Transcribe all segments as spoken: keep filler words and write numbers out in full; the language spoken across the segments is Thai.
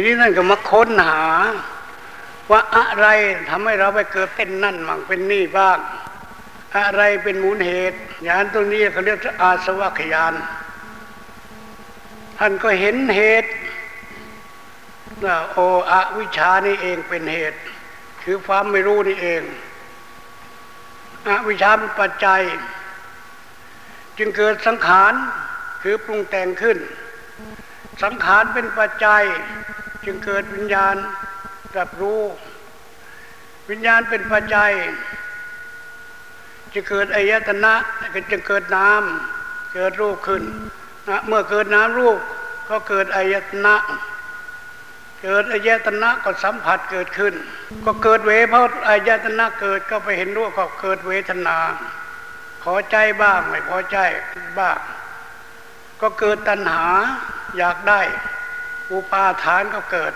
ทีนี้นั่นก็มาค้นหาว่าอะไรทำให้เราไปเกิดเป็นนั่นบ้างเป็นนี่บ้างอะไรเป็นมูลเหตุญาณตรงนี้เขาเรียกอาสวัคยานท่านก็เห็นเหตุว่าโอ้อวิชชานี่เองเป็นเหตุคือความไม่รู้นี่เองอวิชชาเป็นปัจจัยจึงเกิดสังขารคือปรุงแต่งขึ้นสังขารเป็นปัจจัยจึงเกิดวิญญาณรับรู้วิญญาณเป็นปัจจัยจะเกิดอายตนะจึงเกิดน้ำเกิดรูปขึ้นนะเมื่อเกิดน้ำรูปก็เกิดอายตนะเกิดอายตนะก็สัมผัสเกิดขึ้นก็เกิดเวทเพราะอายตนะเกิดก็ไปเห็นรูปก็เกิดเวทนาพอใจบ้างไม่พอใจบ้างก็เกิดตัณหาอยากได้อุปาทานก็เกิด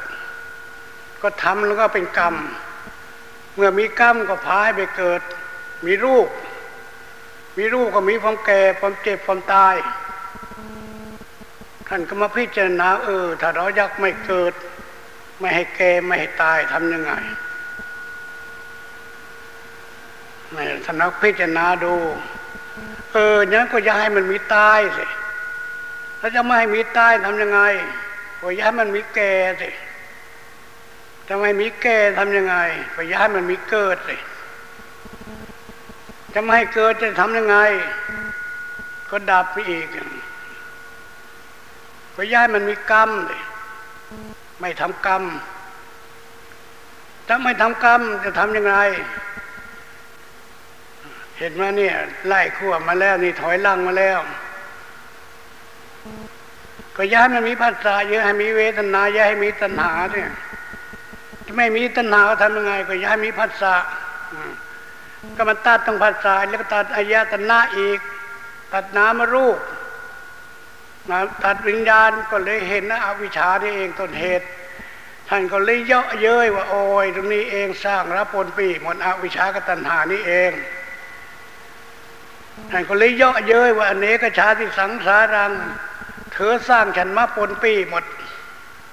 ก็ทำแล้วก็เป็นกรรมเมื่อมีกรรมก็พาให้ไปเกิดมีรูปมีรูปก็มีความแก่ความเจ็บความตายท่านก็มาพิจารณาเออถ้าเราอยากไม่เกิดไม่ให้แก่ไม่ให้ตายทำยังไงนี่ท่านนักพิจารณาดูเออนั้นก็อย่าให้มันมีตายสิถ้าจะไม่ให้มีตายทำยังไงก็อย่าให้มันมีแก่สิทำไมมีแก่ทำยังไงก็อย่าให้มันมีเกิดสิจะไม่ให้เกิดจะทำยังไงก็ดับไปอีกก็ย้ายมันมีกรรมเลยไม่ทำกรรมถ้าไม่ทำกรรมจะทำยังไงเห็นไหมเนี่ยไล่ขั้วมาแล้วนี่ถอยล่างมาแล้วก็ย้ายมันมีภาษาเยอะให้มีเวทนาย้ายให้มีตัณหาเนี่ยถ้าไม่มีตัณหาทำยังไงก็ย้ายมีภาษาก็มันตัดตรงภาษาแล้วก็ตัดอายตนะอีกตัดนามารูปตัดวิญญาณก็เลยเห็นนะอวิชชานี่เองต้นเหตุท่านก็เลยเยาะเย้ยว่าโอ้ยตรงนี้เองสร้างรับผลปีหมดอวิชชากับตัณหานี่เองท่านก็เลยเยาะเย้ยว่าอเนกชาติสังสารังเธอสร้างฉันมาผลปีหมด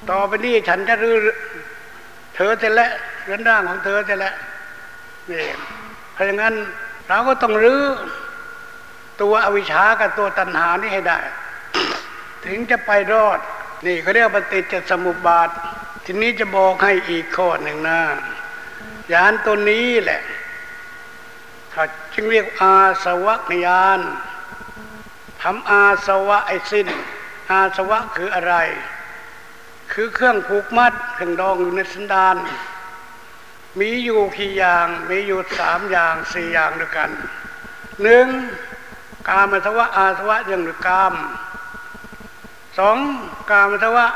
ต่อไปนี้ฉันจะรื้อเธอเสร็จแล้วเรือนร่างของเธอเสร็จแล้วนี่เพราะงั้นเราก็ต้องรื้อตัวอวิชชากับตัวตัณหานี่ให้ได้ถึงจะไปรอดนี่เขาเรียกปฏิจจสมุปบาททีนี้จะบอกให้อีกข้อหนึ่งนะญาณตัวนี้แหละเขาจึงเรียกอาสวัคญาณทำอาสวะไอ้สิ้นอาสวะคืออะไรคือเครื่องผูกมัดเครื่องดองอยู่ในสันดานมีอยู่กี่อย่างมีอยู่สามอย่างสี่อย่างด้วยกันหนึ่งกามทวะอาทวะยังหรือกามสองกามทวะ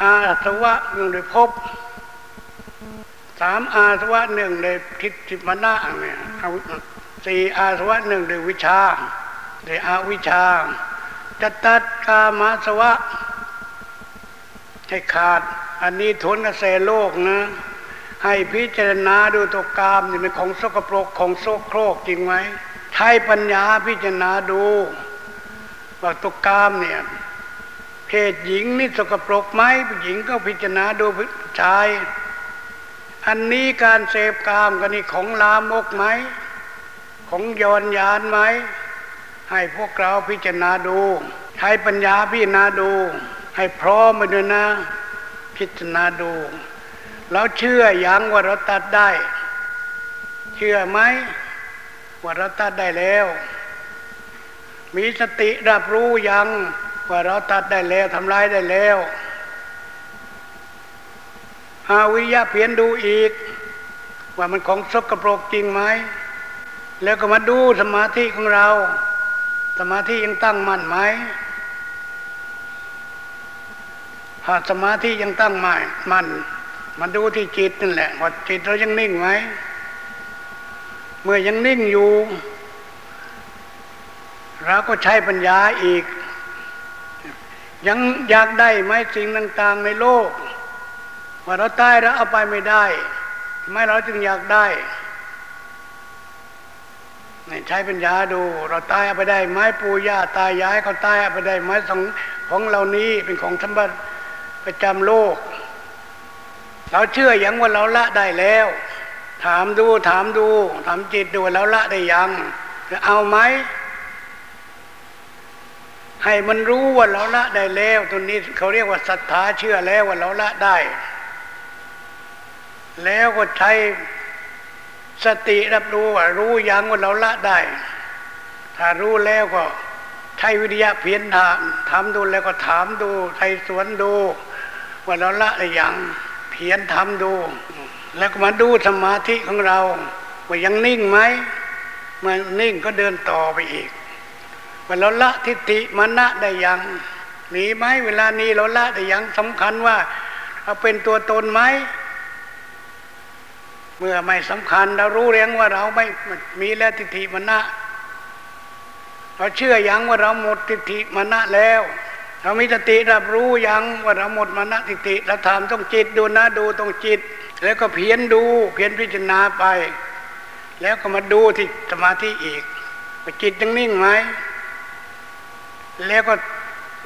อาทวะยังหรือภพสามอาทวะหนึ่งในทิฏฐิมณะเนี่ยสี่อาทวะหนึ่งในวิชาในอวิชาจะตัดกามอาทวะให้ขาดอันนี้ทนกระแสโลกนะให้พิจารณาดูตัวกามนี่เป็นของสกปรกของโสโครกจริงไหมใช้ปัญญาพิจารณาดูว่าตัวกามเนี่ยเพศหญิงนี่สกปรกไหมผู้หญิงก็พิจารณาดูชายอันนี้การเสพกามกันนี่ของลามกไหมของย้อนยานไหมให้พวกเราพิจารณาดูใช้ปัญญาพิจารณาดูให้พร้อมมาด้วยนะพิจารณาดูเราเชื่อยังว่าเราตัดได้เชื่อไหมว่าเราตัดได้แล้วมีสติรับรู้ยังว่าเราตัดได้แล้วทำลายได้แล้วอาวิยะเพียรดูอีกว่ามันของสกปรกจริงไหมแล้วก็มาดูสมาธิของเราสมาธิยังตั้งมั่นไหมถ้าสมาธิยังตั้งมั่นมันดูที่จิตนั่นแหละว่าจิตเรายังนิ่งไหมเมื่อยังนิ่งอยู่เราก็ใช้ปัญญาอีกยังอยากได้ไหมสิ่งต่างๆในโลกว่าเราตายแล้วเอาไปไม่ได้ทำไมเราจึงอยากได้ใช้ปัญญาดูเราตายเอาไปได้ไหมปู่ย่าตายายเขาตายเอาไปได้ไหมของเรานี้เป็นของธรรมบัติ ประจำโลกเราเชื่อยังว่าเราละได้แล้วถามดูถามดูถามจิตดูแล้วละได้ยังจะเอาไหมให้มันรู้ว่าเราละได้แล้วตัวนี้เขาเรียกว่าศรัทธาเชื่อแล้วว่าเราละได้แล้วก็ใช้สติรับรู้ว่ารู้ยังว่าเราละได้ถ้ารู้แล้วก็ใช้วิทยาเพียรถามถามดูแล้วก็ถามดูไถ่สวนดูว่าเราละได้ยังเพียรถามดูแล้วก็มาดูสมาธิของเราว่ายังนิ่งไหมมันนิ่งก็เดินต่อไปอีกว่าเราละทิฏฐิมานะได้ยังมีไหมเวลานี้เราละได้ยังสำคัญว่าเอาเป็นตัวตนไหมเมื่อไม่สำคัญเรารู้เรียงว่าเราไม่มีแล้วทิฏฐิมานะเราเชื่อยังว่าเราหมดทิฏฐิมานะแล้วเรามีสติรับรู้ยังว่าเราหมดมานะทิฏฐิเราถามต้องจิตดูนะดูต้องจิตแล้วก็เพียรดูเพียรพิจารณาไปแล้วก็มาดูที่สมาธิอีกว่าจิตยังนิ่งไหมแล้วก็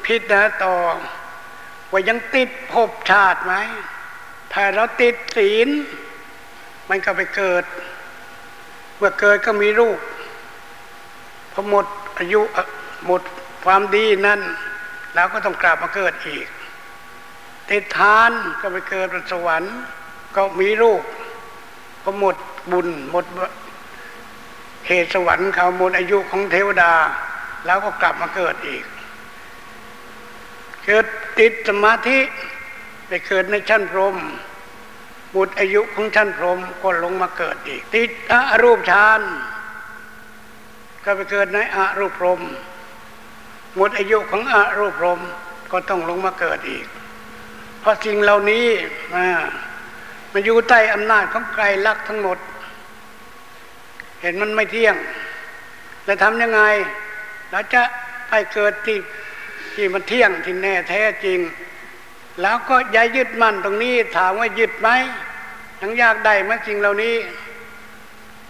พิจารณาต่อว่ายังติดภพชาติไหมถ้าเราติดศีลมันก็ไปเกิดเมื่อเกิดก็มีรูปพอหมดอายุหมดความดีนั่นเราก็ต้องกลับมาเกิดอีกติดทานก็ไปเกิดบนสวรรค์ก็มีรูปพอหมดบุญหมดเหตุสวรรค์เขาหมดอายุของเทวดาแล้วก็กลับมาเกิดอีกเกิดติดสมาธิไปเกิดในชั้นพรหมหมดอายุของชั้นพรหมก็ลงมาเกิดอีกติดอรูปฌานก็ไปเกิดในอรูปพรหมหมดอายุของอรูปพรหมก็ต้องลงมาเกิดอีกเพราะสิ่งเหล่านี้มันอยู่ใต้อำนาจของไตรลักษณ์ทั้งหมดเห็นมันไม่เที่ยงแล้วทำยังไงเราจะไปเกิดที่ที่มันเที่ยงที่แน่แท้จริงแล้วก็อย่ายึดมั่นตรงนี้ถามว่ายึดไหมยังอยากได้ไหมจริงเหล่านี้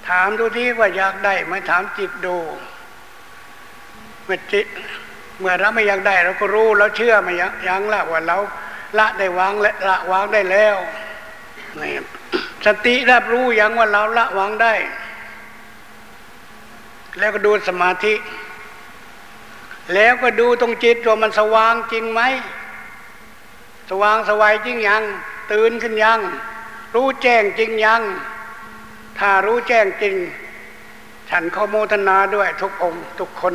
ถามดูที่ว่าอยากได้ไหมถามจิตดูเมื่อจิตเมื่อเราไม่อยากได้เราก็รู้เราเชื่อไม่ยังละว่าเราละได้วางและละวางได้แล้วสติรับรู้ยังว่าเราละวางได้แล้วก็ดูสมาธิแล้วก็ดูตรงจิตว่ามันสว่างจริงไหมสว่างสวัยจริงยังตื่นขึ้นยังรู้แจ้งจริงยังถ้ารู้แจ้งจริงฉันขอโมทนาด้วยทุกองค์ทุกคน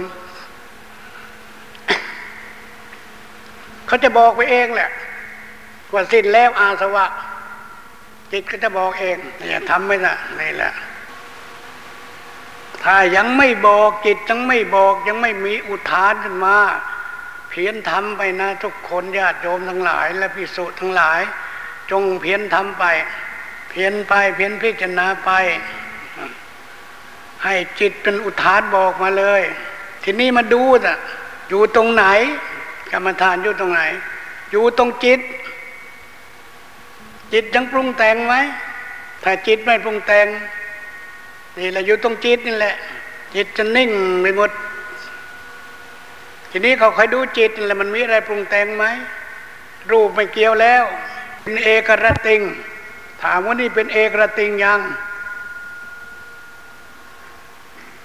เขาจะบอกไปเองแหละว่าสิ้นแล้วอาสวะจิตก็จะบอกเองอย่าทำไม่ละนี่แหละถ้ายังไม่บอกจิตยังไม่บอกยังไม่มีอุทานขึ้นมาเพียรทำไปนะทุกคนญาติโยมทั้งหลายและภิกษุทั้งหลายจงเพียรทำไปเพียรไปเพียรพิจารณาไปให้จิตเป็นอุทานบอกมาเลยทีนี้มาดูน่ะอยู่ตรงไหนกรรมฐานอยู่ตรงไหนอยู่ตรงจิตจิตยังปรุงแต่งไหมถ้าจิตไม่ปรุงแต่งนี่แหละอยู่ตรงจิตนี่แหละจิตจะนิ่งไปหมดทีนี้เขาคอยดูจิตนี่แหละมันมีอะไรปรุงแต่งไหมรูปไม่เกี่ยวแล้วเป็นเอกรติงถามว่านี่เป็นเอกรติงยัง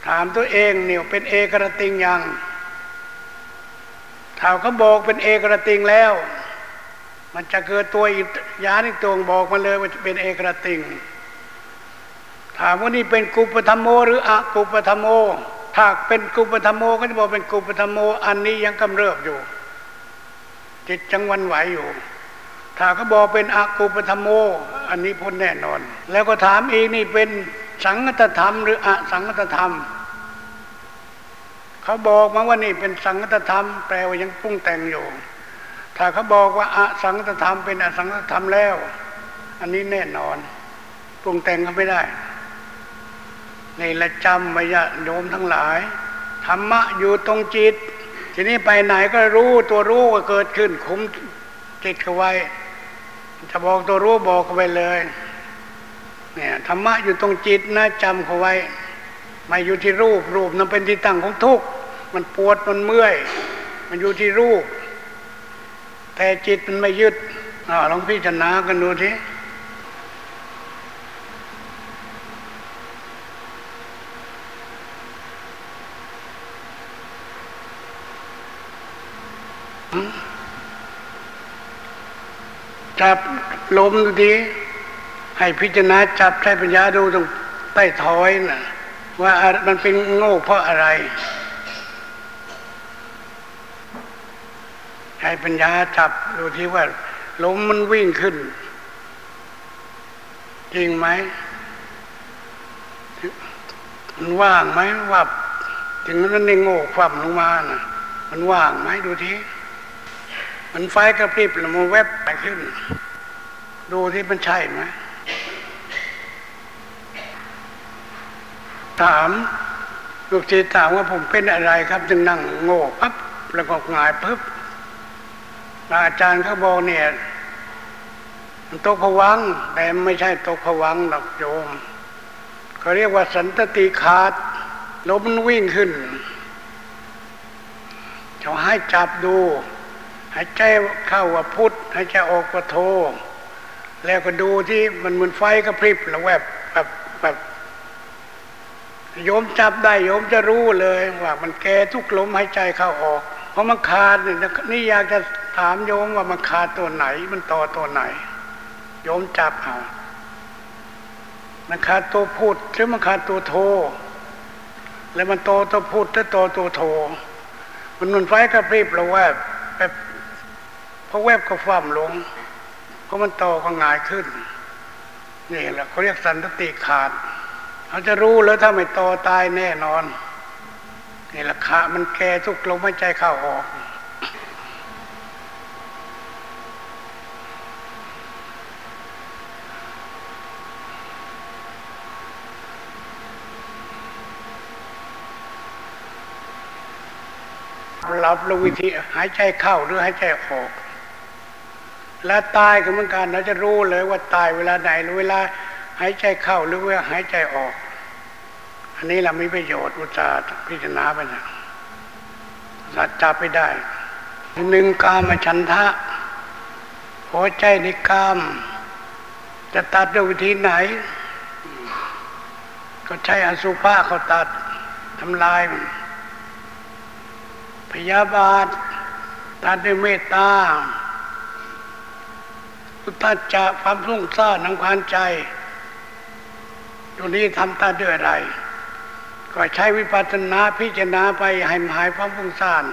ถามตัวเองเนี่ยเป็นเอกรติงยังถ้าเขาบอกเป็นเอกรติงแล้วมันจะเกิดตัวอีกยานี่ตัวบอกมาเลยว่าเป็นเอกรติงถามว่านี่เป็นกุปธรรมโมหรืออกุปธรรมโมถ้าเป็นกุปธรรมโมก็จะบอกเป็นกุปธรรมโมอันนี้ยังกำเริบอยู่จิตจังวันไหวอยู่ถ้าเขาบอกเป็นอกุปธรรมโมอันนี้พ้นแน่นอนแล้วก็ถามอีกนี่เป็นสังฆตธรรมหรืออสังฆตธรรมเขาบอกมาว่านี่เป็นสังฆตธรรมแปลว่ายังปรุงแต่งอยู่ถ้าเขาบอกว่าอสังฆตธรรมเป็นอสังฆตธรรมแล้วอันนี้แน่นอนปรุงแต่งเขาไม่ได้ในละจำไม่ยะโยมทั้งหลายธรรมะอยู่ตรงจิตทีนี้ไปไหนก็รู้ตัวรู้ก็เกิดขึ้นคุมจิตเขาไว้จะบอกตัวรู้บอกเขาไปเลยเนี่ยธรรมะอยู่ตรงจิตนะจำเขาไว้ไม่อยู่ที่รูปรูปนั้นเป็นที่ตั้งของทุกข์มันปวดมันเมื่อยมันอยู่ที่รูปแต่จิตมันไม่ยึด ลองพิจารณากันดูทีจับลมดูดีให้พิจารณาจับใช้ปัญญาดูตรงใต้ท้อยน่ะว่ามันเป็นโง่เพราะอะไรใช้ปัญญาจับดูที่ว่าลมมันวิ่งขึ้นจริงไหมมันว่างไหมวับถึงนั้นในโง่คว่ำลงมาน่ะมันว่างไหมดูทีมันไฟกระพริบแล้วมันแวบไปขึ้นดูที่มันใช่ไหมถามลูกศิษย์ถามว่าผมเป็นอะไรครับจึงนั่งโง่ปั๊บแล้วก็หงายปึ๊บอาจารย์เขาบอกเนี่ยมันตกผวังค์แต่ไม่ใช่ตกผวังค์หรอกโยมเขาเรียกว่าสันตติขาดลมมันวิ่งขึ้นเขาให้จับดูหายใจเข้าว่าพุทธหายใจออกว่าโทแล้วก็ดูที่มันเหมือนไฟกระพริบแล้วแวบแบบแบบโยมจับได้โยมจะรู้เลยว่ามันแก่ทุกลมหายใจเข้าออกเพราะมันขาดนี่นี่อยากจะถามโยมว่ามันขาดตัวไหนมันต่อตัวไหนโยมจับเอามันขาดตัวพุทธหรือมันขาดตัวโทแล้วมันโตตัวพุทธหรือโตตัวโทมันเหมือนไฟกระพริบแล้วแวบเพราะแวบก็ฟ้ามลงเพราะมันโตก็ง่ายขึ้นนี่แหละเขาเรียกสันติขาดเขาจะรู้แล้วถ้าไม่โตตายแน่นอนนี่แหละขามันแก่ทุกลมหายใจเข้าออกรับรู้วิธีหายใจเข้าหรือหายใจออกและตายก็เหมือนกันเราจะรู้เลยว่าตายเวลาไหนหรือเวลาหายใจเข้าหรือเวลาหายใจออกอันนี้เรามีประโยชน์อุตส่าห์พิจารณาไปนะสัจจะไปได้หนึ่งกามฉันทะพอใจในกามจะตัดด้วยวิธีไหนก็ใช้อสุภะเขาตัดทำลายมันพยาบาทตัดด้วยเมตตาอุทธัจจะความฟุ้งซ่านทางความใจตัวนี้ทำตัดด้วยอะไรก็ใช้วิปัสสนาพิจารณาไปให้หายความฟุ้งซ่าน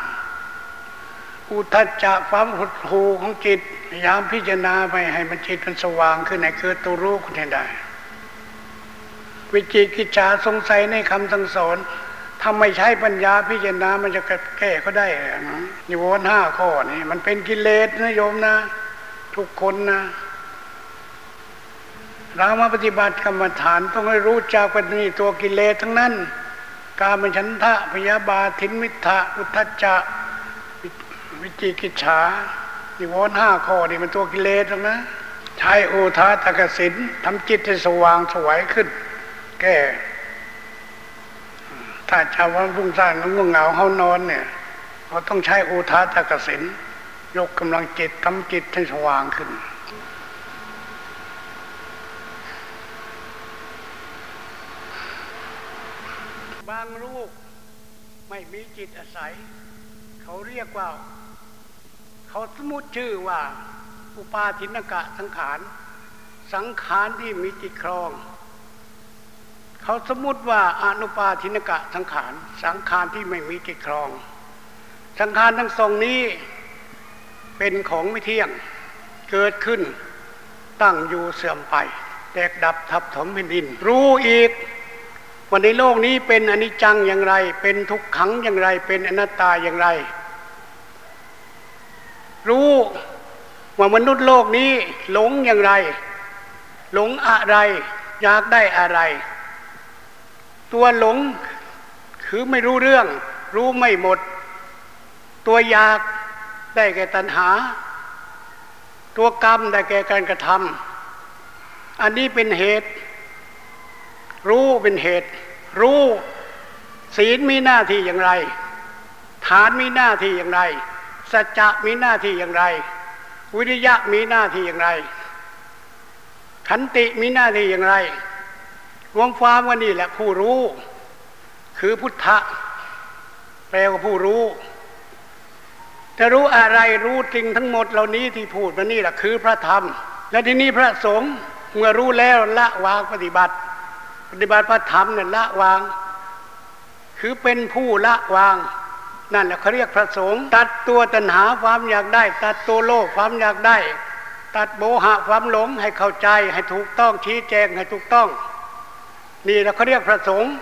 อุทธัจจะความหดหู่ของจิตพยายามพิจารณาไปให้มันจิตมันสว่างขึ้นให้เกิดตัวรู้ขึ้นได้วิจิกิจฉาสงสัยในคำสั่งสอนถ้าไม่ใช้ปัญญาพิจารณามันจะแก้เขาได้นิวรณ์ห้าข้อนี่มันเป็นกิเลสนะโยมนะทุกคนนะเรามาปฏิบัติกรรมฐานต้องให้รู้จักว่านี่ตัวกิเลสทั้งนั้นกามฉันทะพยาบาททินมิทธะอุทธัจจะวิจิกิจฉานิวรณ์ห้าข้อนี่มันตัวกิเลสทั้งนั้นใช้โอทาตกสินทำจิตให้สว่างสวยขึ้นแก้ถ้าชาวบ้านพุ่งสร้างน้ำงงเหงาเขานอนเนี่ยเราต้องใช้อุทาตกสินยกกำลังจิตทำจิตให้สว่างขึ้นบางรูปไม่มีจิตอาศัยเขาเรียกว่าเขาสมมุติชื่อว่าอุปาทินกะสังขารสังขารที่มีจิตครองเขาสมมติว่าอนุปาทินกะสังขารสังขารที่ไม่มีจิตครองสังขารทั้งสองนี้เป็นของไม่เที่ยงเกิดขึ้นตั้งอยู่เสื่อมไปแตกดับทับถมแผ่นดินรู้อีกว่าในโลกนี้เป็นอนิจจังอย่างไรเป็นทุกขังอย่างไรเป็นอนัตตาอย่างไรรู้ว่ามนุษย์โลกนี้หลงอย่างไรหลงอะไรอยากได้อะไรตัวหลงคือไม่รู้เรื่องรู้ไม่หมดตัวอยากได้แก่ตัณหาตัวกรรมได้แก่การกระทำอันนี้เป็นเหตุรู้เป็นเหตุรู้ศีลมีหน้าที่อย่างไรฐานมีหน้าที่อย่างไรสัจจะมีหน้าที่อย่างไร วิริยะมีหน้าที่อย่างไรขันติมีหน้าที่อย่างไรรวมความว่านี่แหละผู้รู้คือพุทธะแปลว่าผู้รู้จะรู้อะไรรู้จริงทั้งหมดเหล่านี้ที่พูดมานี่แหละคือพระธรรมและที่นี่พระสงฆ์เมื่อรู้แล้วละวางปฏิบัติปฏิบัติพระธรรมเนี่ยละวางคือเป็นผู้ละวางนั่นแหละเขาเรียกพระสงฆ์ตัดตัวตัณหาความอยากได้ตัดตัวโลภความอยากได้ตัดโมหะความหลงให้เข้าใจให้ถูกต้องชี้แจงให้ถูกต้องนี่แหละเขาเรียกพระสงฆ์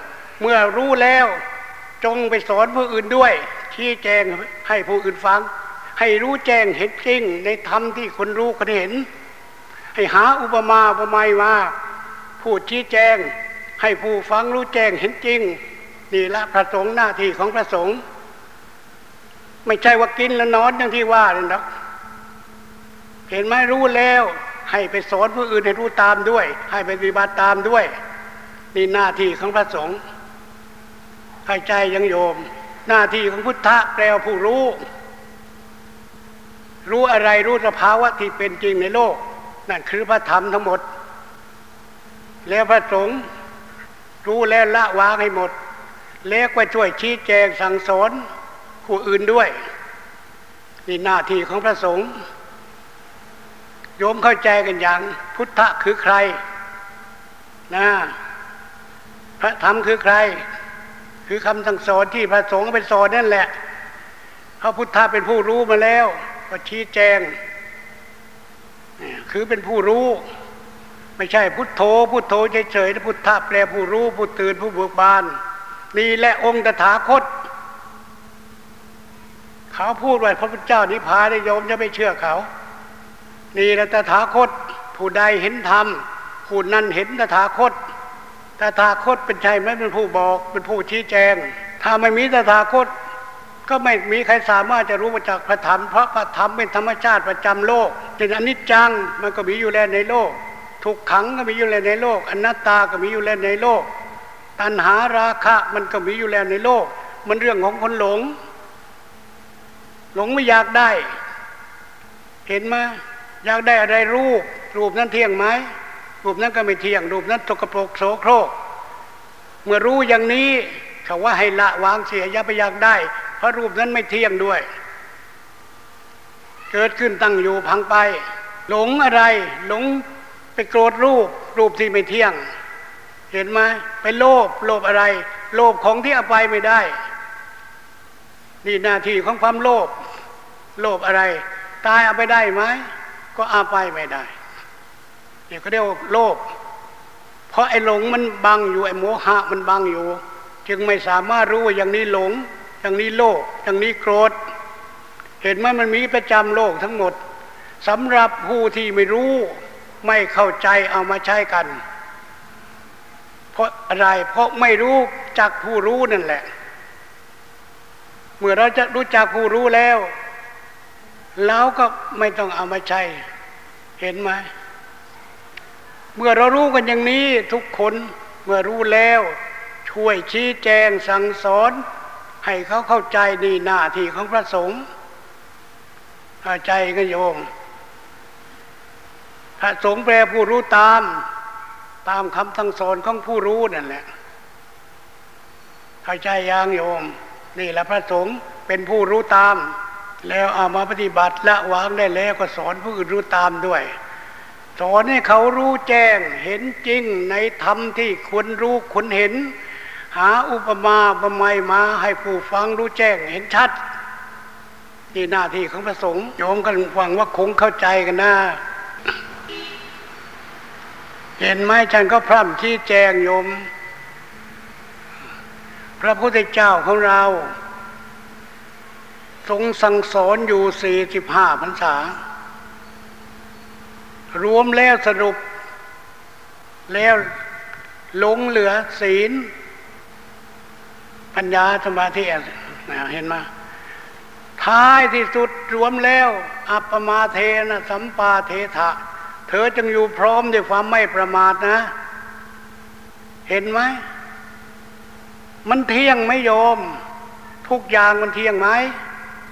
เมื่อรู้แล้วจงไปสอนผู้อื่นด้วยชี้แจงให้ผู้อื่นฟังให้รู้แจ้งเห็นจริงในธรรมที่คนรู้คนเห็นให้หาอุปมาอุปไมยมาพูดชี้แจงให้ผู้ฟังรู้แจ้งเห็นจริงนี่ละพระสงฆ์หน้าที่ของพระสงฆ์ไม่ใช่ว่ากินและนอนอย่างที่ว่าเลยนะเห็นไหมรู้แล้วให้ไปสอนผู้อื่นให้รู้ตามด้วยให้ปฏิบัติตามด้วยนี่หน้าที่ของพระสงฆ์ให้ใจยังโยมหน้าที่ของพุทธะแปลว่าผู้รู้รู้อะไรรู้สภาวะที่เป็นจริงในโลกนั่นคือพระธรรมทั้งหมดแล้วพระสงฆ์รู้แล้วละวางให้หมดแล้วก็ช่วยชี้แจงสั่งสอนผู้อื่นด้วยนี่หน้าที่ของพระสงฆ์โยมเข้าใจกันอย่างพุทธะคือใครนะพระธรรมคือใครคือคำสั่งสอนที่พระสงฆ์เป็นสอนนั่นแหละพระพุทธะเป็นผู้รู้มาแล้วก็ชี้แจงคือเป็นผู้รู้ไม่ใช่พุทโธพุทโธเฉยๆพุทธะแปลผู้รู้ผู้ตื่นผู้เบิกบานนี่แหละองค์ตถาคตเขาพูดว่าพระพุทธเจ้านิพพานโยมจะไม่เชื่อเขานี่แหละตถาคตผู้ใดเห็นธรรมผู้นั้นเห็นตถาคตตถาคตเป็นใช่ไหมเป็นผู้บอกเป็นผู้ชี้แจงถ้าไม่มีตถาคตก็ไม่มีใครสามารถจะรู้มาจากพระธรรมเพราะพระธรรมเป็นธรรมชาติประจำโลกเป็นอนิจจังมันก็มีอยู่แล้วในโลกทุกขังก็มีอยู่แล้วในโลกอนัตตาก็มีอยู่แล้วในโลกตัณหาราคะมันก็มีอยู่แล้วในโลกมันเรื่องของคนหลงหลงไม่อยากได้เห็นไหมอยากได้อะไรรูปรูปนั้นเที่ยงไหมรูปนั้นก็ไม่เที่ยงรูปนั้นตกกระโปรงโสโครกเมื่อรู้อย่างนี้เขาว่าให้ละวางเสียอย่าไปอยากได้เพราะรูปนั้นไม่เที่ยงด้วยเกิดขึ้นตั้งอยู่พังไปหลงอะไรหลงไปโกรธรูปรูปที่ไม่เที่ยงเห็นไหมไปโลภโลภอะไรโลภของที่เอาไปไม่ได้นี่หน้าที่ของความโลภโลภอะไรตายเอาไปได้ไหมก็เอาไปไม่ได้เนี่ยเขาเรียกว่าโลภเพราะไอ้หลงมันบังอยู่ไอ้โมหะมันบังอยู่จึงไม่สามารถรู้ว่าอย่างนี้หลงอย่างนี้โลภอย่างนี้โกรธเห็นไหมมันมีประจำโลกทั้งหมดสำหรับผู้ที่ไม่รู้ไม่เข้าใจเอามาใช้กันเพราะอะไรเพราะไม่รู้จักผู้รู้นั่นแหละเมื่อเราจะรู้จักผู้รู้แล้วเราก็ไม่ต้องเอามาใช้เห็นไหมเมื่อเรารู้กันอย่างนี้ทุกคนเมื่อรู้แล้วช่วยชี้แจงสั่งสอนให้เขาเข้าใจนี่หน้าที่ของพระสงฆ์เข้าใจกันโยมพระสงฆ์แปลผู้รู้ตามตามคำสั่งสอนของผู้รู้นั่นแหละเข้าใจยังโยมนี่แหละพระสงฆ์เป็นผู้รู้ตามแล้วเอามาปฏิบัติละวางได้แล้วก็สอนผู้อื่นรู้ตามด้วยสอนให้เขารู้แจ้งเห็นจริงในธรรมที่ควรรู้ควรเห็นหาอุปมาอุปไมยมาให้ผู้ฟังรู้แจ้งเห็นชัดนี่หน้าที่ของพระสงฆ์โยมก็ฟังว่าคงเข้าใจกันนะเห็นไหมฉันก็พร่ำชี้แจงโยมพระพุทธเจ้าของเราทรงสั่งสอนอยู่สี่สิบห้าพรรษารวมแล้วสรุปแล้วหลงเหลือศีลปัญญาสมาธิเห็นไหมท้ายที่สุดรวมแล้วอัปปมาเทนะสัมปาเทถะเธอจึงอยู่พร้อมด้วยความไม่ประมาทนะเห็นไหมมันเที่ยงไหมโยมทุกอย่างมันเที่ยงไหม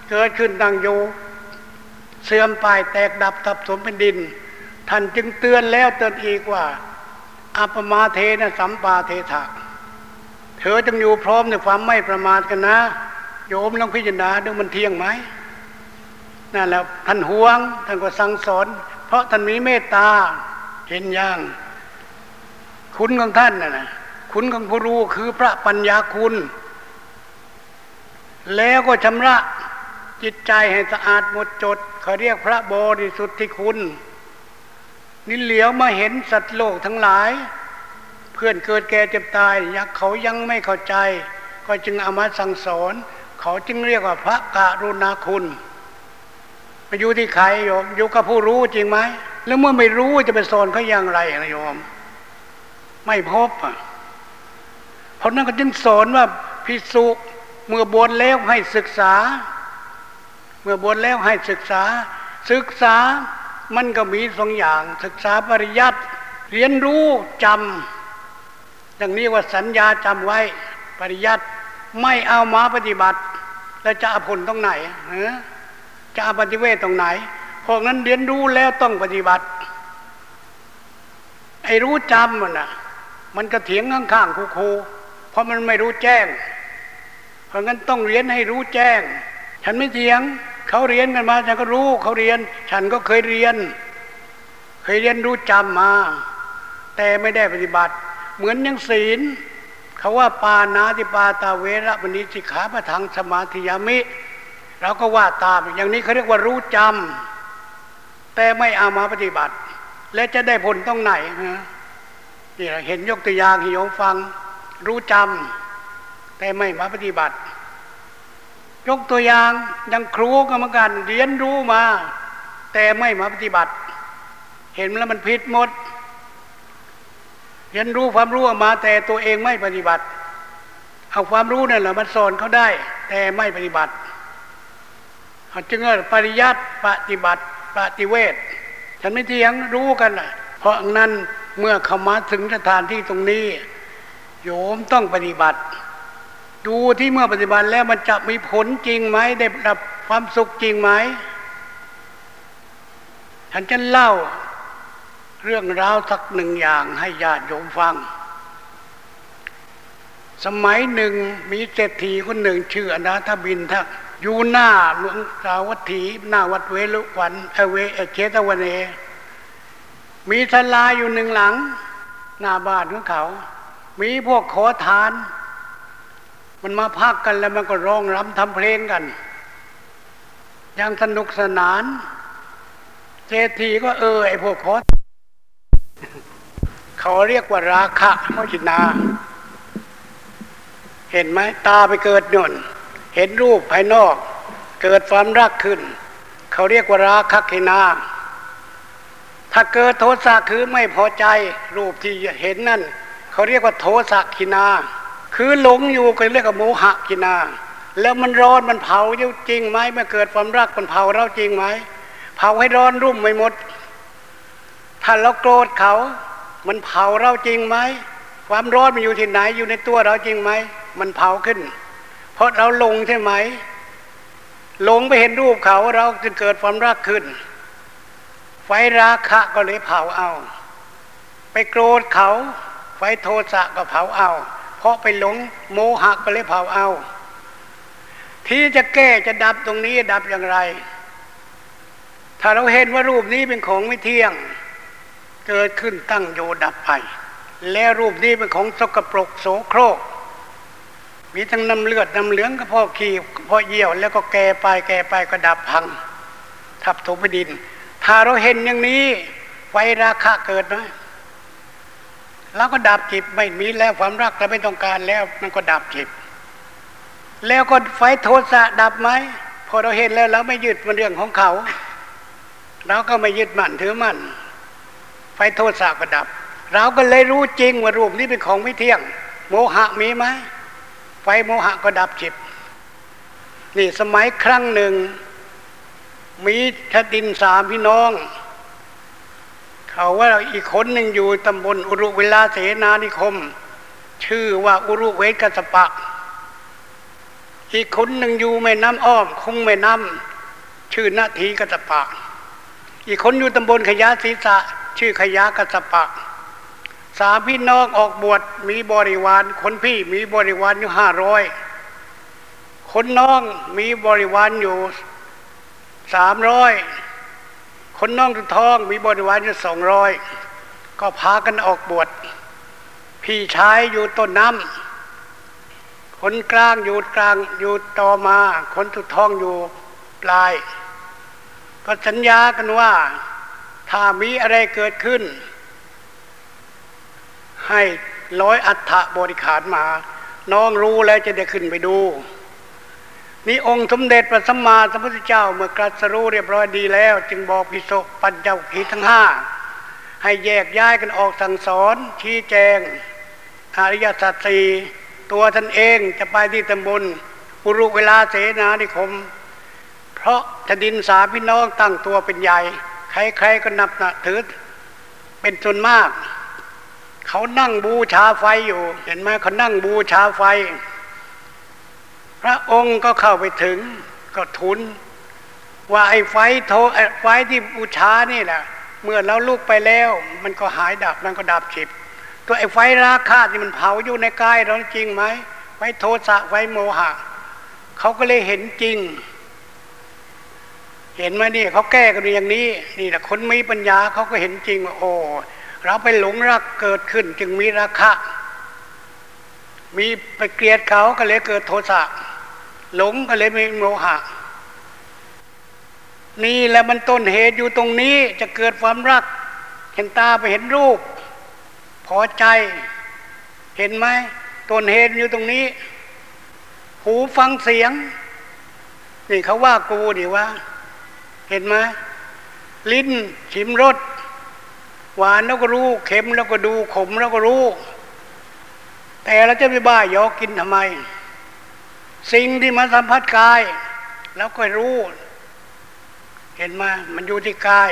เกิดขึ้นตั้งอยู่ เสื่อมไปแตกดับทับถมแผ่นดินท่านจึงเตือนแล้วเตือนอีกว่าอัปปมาเทนะสัมปาเทถะเธอจงอยู่พร้อมในความไม่ประมาทกันนะโยมลองพิจารณาดูมันเที่ยงไหมนั่นแหละท่านห่วงท่านก็สั่งสอนเพราะท่านมีเมตตาเห็นอย่างคุณของท่านน่ะนะคุณของผู้รู้คือพระปัญญาคุณแล้วก็ชำระจิตใจให้สะอาดหมดจดเขาเรียกพระบริสุทธิคุณนี่เหลียวมาเห็นสัตว์โลกทั้งหลายเพื่อนเกิดแก่เจ็บตายยักษ์เขายังไม่เข้าใจก็จึงเอามาสั่งสอนเขาจึงเรียกว่าพระกรุณาคุณมาอยู่ที่ใครโยมอยู่กับผู้รู้จริงไหมแล้วเมื่อไม่รู้จะไปสอนเขาอย่างไรนะโยมไม่พบอ่ะเพราะนั้นก็จึงสอนว่าภิกษุเมื่อบวชแล้วให้ศึกษาเมื่อบวชแล้วให้ศึกษาศึกษามันก็มีสองอย่างศึกษาปริยัติเรียนรู้จำอย่างนี้ว่าสัญญาจำไว้ปริยัติไม่เอามาปฏิบัติแล้วจะเอาผลตรงไหนเออจะเอาปฏิเวทตรงไหนพวกนั้นเรียนรู้แล้วต้องปฏิบัติไอ้รู้จำมันน่ะมันก็เถียงข้างๆครูๆเพราะมันไม่รู้แจ้งเพราะงั้นต้องเรียนให้รู้แจ้งฉันไม่เถียงเขาเรียนกันมาฉันก็รู้เขาเรียนฉันก็เคยเรียนเคยเรียนรู้จำมาแต่ไม่ได้ปฏิบัติเหมือนอย่างศีลเขาว่าปานาติปาตาเวระมณีสิกขาปะทังสมาธิยามิเราก็ว่าตามอย่างนี้เขาเรียกว่ารู้จำแต่ไม่เอามาปฏิบัติและจะได้ผลตรงไหนนะนี่เห็นยกตัวอย่างให้โยมฟังรู้จำแต่ไม่มาปฏิบัติยกตัวอย่างดังครูกรรมการเรียนรู้มาแต่ไม่มาปฏิบัติเห็นแล้วมันผิดหมดเรียนรู้ความรู้มาแต่ตัวเองไม่ปฏิบัติเอาความรู้นั่นแหละมันสอนเขาได้แต่ไม่ปฏิบัติเขาจึงเรียกปริยัติปฏิบัติปฏิเวทฉันไม่เถียงรู้กันนะเพราะนั้นเมื่อเขามาถึงสถานที่ตรงนี้โยมต้องปฏิบัติดูที่เมื่อปฏิบัติแล้วมันจะมีผลจริงไหมได้รับความสุขจริงไหมฉันจะเล่าเรื่องราวสักหนึ่งอย่างให้ญาติโยมฟังสมัยหนึ่งมีเศรษฐีคนหนึ่งชื่ออนาถบิณฑะอยู่หน้าหลวงสาวัตถีหน้าวัดเวลุวันเอเวเชตวันเอมีศาลาอยู่หนึ่งหลังหน้าบ้านของเขามีพวกขอทานมันมาพักกันแล้วมันก็ร้องรำทำเพลงกันอย่างสนุกสนานเศรษฐีก็เออไอพวกขอเขาเรียกว่าราคะโมจินาเห็นไหมตาไปเกิดหนุนเห็นรูปภายนอกเกิดความรักขึ้นเขาเรียกว่าราคะกินาถ้าเกิดโทสะคือไม่พอใจรูปที่เห็นนั่นเขาเรียกว่าโทสะกินาคือหลงอยู่ก็เรียกว่าโมหะกินาแล้วมันร้อนมันเผาอยู่จริงไหมเมื่อเกิดความรักมันเผาเราจริงไหมเผาให้ร้อนรุ่มไม่หมดถ้าเราโกรธเขามันเผาเราจริงไหมความร้อนมันอยู่ที่ไหนอยู่ในตัวเราจริงไหมมันเผาขึ้นเพราะเราหลงใช่ไหมหลงไปเห็นรูปเขาเราจึงเกิดความรักขึ้นไฟราคะก็เลยเผาเอาไปโกรธเขาไฟโทสะก็เผาเอาเพราะไปหลงโมหะก็เลยเผาเอาที่จะแก้จะดับตรงนี้ดับอย่างไรถ้าเราเห็นว่ารูปนี้เป็นของไม่เที่ยงเกิดขึ้นตั้งโยดับไปแล้วรูปนี้เป็นของสกปรกโสโครกมีทั้งน้ำเลือดน้ำเหลืองก็พอขี้พอเยี่ยวแล้วก็แก่ไปแก่ไปก็ดับพังทับถมดินถ้าเราเห็นอย่างนี้ไฟราคะเกิดไหมแล้วก็ดับจิตไม่มีแล้วความรักเราไม่ต้องการแล้วมันก็ดับจิตแล้วก็ไฟโทสะดับไหมพอเราเห็นแล้วเราไม่ยึดมันเรื่องของเขาเราก็ไม่ยึดมั่นถือมั่นไฟโทสะก็ดับเราก็เลยรู้จริงว่ารูปนี้เป็นของไม่เที่ยงโมหะมีไหมไฟโมหะก็ดับจิตนี่สมัยครั้งหนึ่งมีชดินสามพี่น้องเขาว่าอีกคนหนึ่งอยู่ตำบลอุรุเวลาเสนานิคมชื่อว่าอุรุเวกสปะอีกคนหนึ่งอยู่แม่น้ำอ้อมคุ้งแม่น้ำ ชื่อนาทีกัสปะอีกคนอยู่ตำบลขยะศีสะชื่อขยะกัสปะสามพี่น้องออกบวชมีบริวารคนพี่มีบริวารอยู่ห้าร้อยคนน้องมีบริวารอยู่สามร้อยคนน้องตุท้องมีบริวารอยู่สองร้อยก็พากันออกบวชพี่ชายอยู่ต้นน้ำคนกลางอยู่กลางอยู่ต่อมาคนสุดท้องอยู่ปลายก็สัญญากันว่าถ้ามีอะไรเกิดขึ้นให้ร้อยอัฐบริขารมาน้องรู้แล้วจะได้ขึ้นไปดูนี่องค์สมเด็จพระสัมมาสัมพุทธเจ้าเมื่อกรัสรู้เรียบร้อยดีแล้วจึงบอกภิกษุปัญจวัคคีย์ทั้งห้าให้แยกย้ายกันออกสั่งสอนชี้แจงอริยสัจสี่ตัวท่านเองจะไปที่ตำบลปุรุเวลาเสนานิคมเพราะแผ่นดินสามพี่น้องตั้งตัวเป็นใหญ่ใครๆก็นับถือเป็นส่วนมากเขานั่งบูชาไฟอยู่เห็นไหมเขานั่งบูชาไฟพระองค์ก็เข้าไปถึงก็ทูลว่าไอ้ไฟโทไฟที่บูชานี่แหละเมื่อเราลุกไปแล้วมันก็หายดับมันก็ดับฉิบตัวไอ้ไฟราคะที่มันเผาอยู่ในกายเราจริงไหมไฟโทสะไฟโมหะเขาก็เลยเห็นจริงเห็นไหมนี่เขาแก้กันอย่างนี้นี่แหละคนมีปัญญาเขาก็เห็นจริงว่าโอ้เราไปหลงรักเกิดขึ้นจึงมีราคะมีไปเกลียดเขาก็เลยเกิดโทสะหลงก็เลยมีโมหะนี่แหละมันต้นเหตุอยู่ตรงนี้จะเกิดความรักเห็นตาไปเห็นรูปพอใจเห็นไหมต้นเหตุอยู่ตรงนี้หูฟังเสียงนี่เขาว่ากูดิวะเห็นไหมลิ้นชิมรสหวานแล้วก็รู้เค็มแล้วก็ดูขมแล้วก็รู้แต่เราจะไปบ้ายอกินทำไมสิ่งที่มาสัมผัสกายแล้วก็รู้เห็นไหมมันอยู่ที่กาย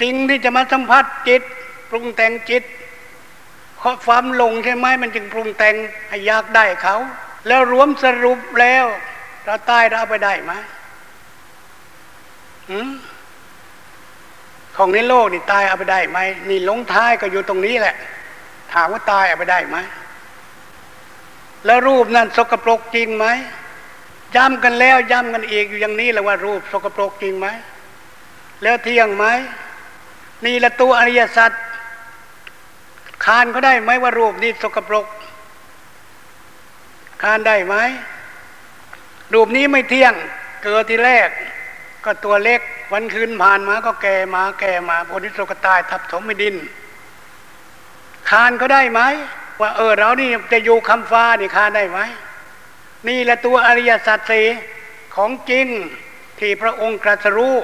สิ่งที่จะมาสัมผัสจิตปรุงแต่งจิตเพราะความหลงใช่ไหมมันจึงปรุงแต่งให้อยากได้เขาแล้วรวมสรุปแล้วเราตายเราเอาไปได้ไหมอืมของในโลกนี่ตายเอาไปได้ไหมนี่ลงท้ายก็อยู่ตรงนี้แหละถามว่าตายเอาไปได้ไหมแล้วรูปนั้นสกปรกจริงไหมย้ำกันแล้วย้ำกันอีกอยู่อย่างนี้แหละว่ารูปสกปรกจริงไหมแล้วเที่ยงไหมนี่ละตัวอริยสัจคานเขาได้ไหมว่ารูปนี้สกปรกคานได้ไหมรูปนี้ไม่เที่ยงเกิดทีแรกก็ตัวเล็กวันคืนผ่านมาก็แก่มาแก่มาผลที่สุดก็ตายทับถมในดินคานเขาได้ไหมว่าเออเรานี่จะอยู่คำฟ้านี่คานได้ไหมนี่แหละตัวอริยสัจสี่ของจริงที่พระองค์ตรัสรู้